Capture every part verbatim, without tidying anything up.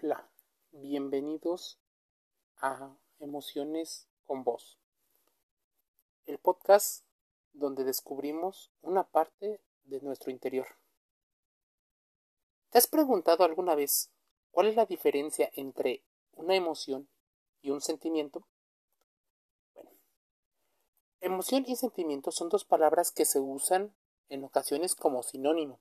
Hola, bienvenidos a Emociones con Voz, el podcast donde descubrimos una parte de nuestro interior. ¿Te has preguntado alguna vez cuál es la diferencia entre una emoción y un sentimiento? Bueno, emoción y sentimiento son dos palabras que se usan en ocasiones como sinónimo.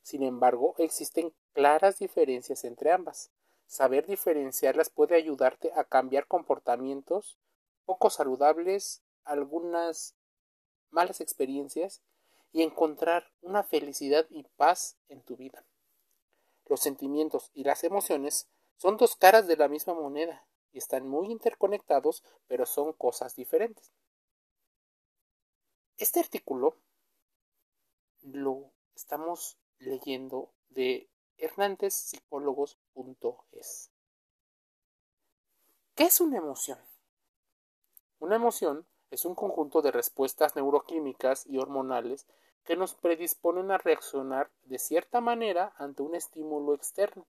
Sin embargo, existen claras diferencias entre ambas. Saber diferenciarlas puede ayudarte a cambiar comportamientos poco saludables, algunas malas experiencias y encontrar una felicidad y paz en tu vida. Los sentimientos y las emociones son dos caras de la misma moneda y están muy interconectados, pero son cosas diferentes. Este artículo lo estamos leyendo de Hernández psicólogos punto es. ¿Qué es una emoción? Una emoción es un conjunto de respuestas neuroquímicas y hormonales que nos predisponen a reaccionar de cierta manera ante un estímulo externo.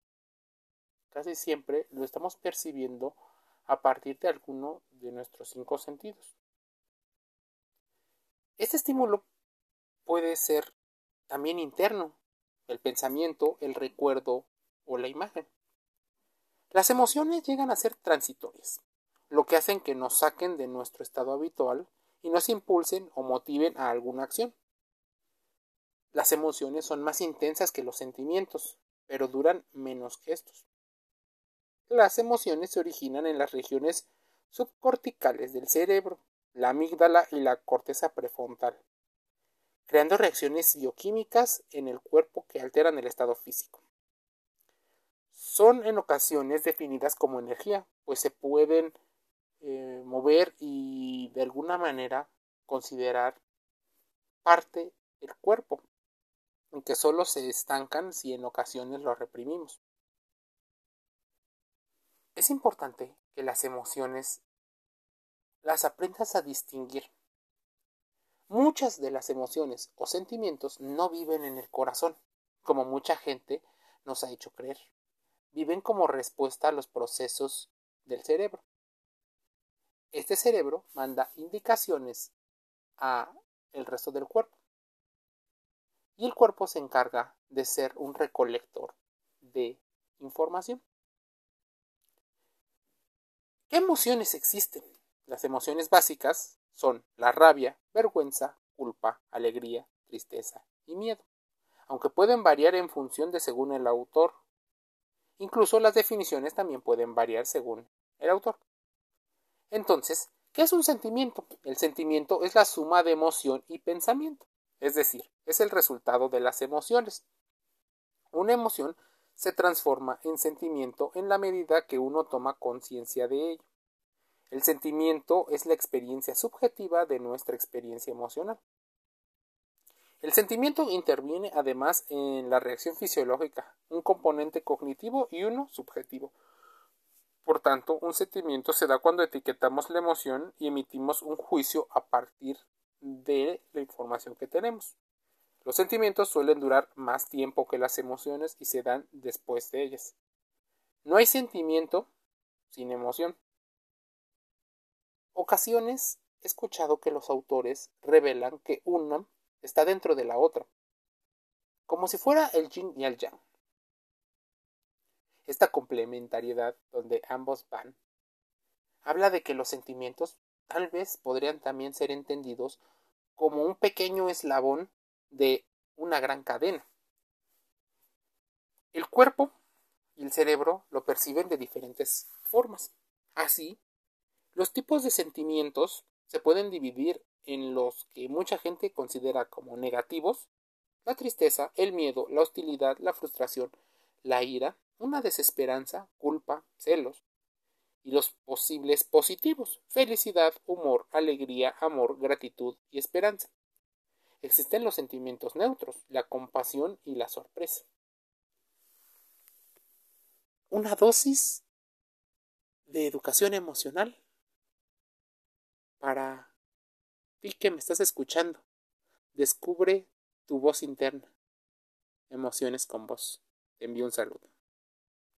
Casi siempre lo estamos percibiendo a partir de alguno de nuestros cinco sentidos. Este estímulo puede ser también interno, el pensamiento, el recuerdo o la imagen. Las emociones llegan a ser transitorias, lo que hacen que nos saquen de nuestro estado habitual y nos impulsen o motiven a alguna acción. Las emociones son más intensas que los sentimientos, pero duran menos que estos. Las emociones se originan en las regiones subcorticales del cerebro, la amígdala y la corteza prefrontal, creando reacciones bioquímicas en el cuerpo que alteran el estado físico. Son en ocasiones definidas como energía, pues se pueden eh, mover y de alguna manera considerar parte del cuerpo, aunque solo se estancan si en ocasiones lo reprimimos. Es importante que las emociones las aprendas a distinguir. Muchas de las emociones o sentimientos no viven en el corazón, como mucha gente nos ha hecho creer. Viven como respuesta a los procesos del cerebro. Este cerebro manda indicaciones al resto del cuerpo. Y el cuerpo se encarga de ser un recolector de información. ¿Qué emociones existen? Las emociones básicas son la rabia, vergüenza, culpa, alegría, tristeza y miedo, aunque pueden variar en función de según el autor. Incluso las definiciones también pueden variar según el autor. Entonces, ¿qué es un sentimiento? El sentimiento es la suma de emoción y pensamiento, es decir, es el resultado de las emociones. Una emoción se transforma en sentimiento en la medida que uno toma conciencia de ello. El sentimiento es la experiencia subjetiva de nuestra experiencia emocional. El sentimiento interviene además en la reacción fisiológica, un componente cognitivo y uno subjetivo. Por tanto, un sentimiento se da cuando etiquetamos la emoción y emitimos un juicio a partir de la información que tenemos. Los sentimientos suelen durar más tiempo que las emociones y se dan después de ellas. No hay sentimiento sin emoción. Ocasiones he escuchado que los autores revelan que una está dentro de la otra, como si fuera el yin y el yang. Esta complementariedad donde ambos van habla de que los sentimientos tal vez podrían también ser entendidos como un pequeño eslabón de una gran cadena. El cuerpo y el cerebro lo perciben de diferentes formas. Así, los tipos de sentimientos se pueden dividir en los que mucha gente considera como negativos: la tristeza, el miedo, la hostilidad, la frustración, la ira, una desesperanza, culpa, celos, y los posibles positivos: felicidad, humor, alegría, amor, gratitud y esperanza. Existen los sentimientos neutros, la compasión y la sorpresa. Una dosis de educación emocional para ti que me estás escuchando. Descubre tu voz interna. Emociones con Voz. Te envío un saludo.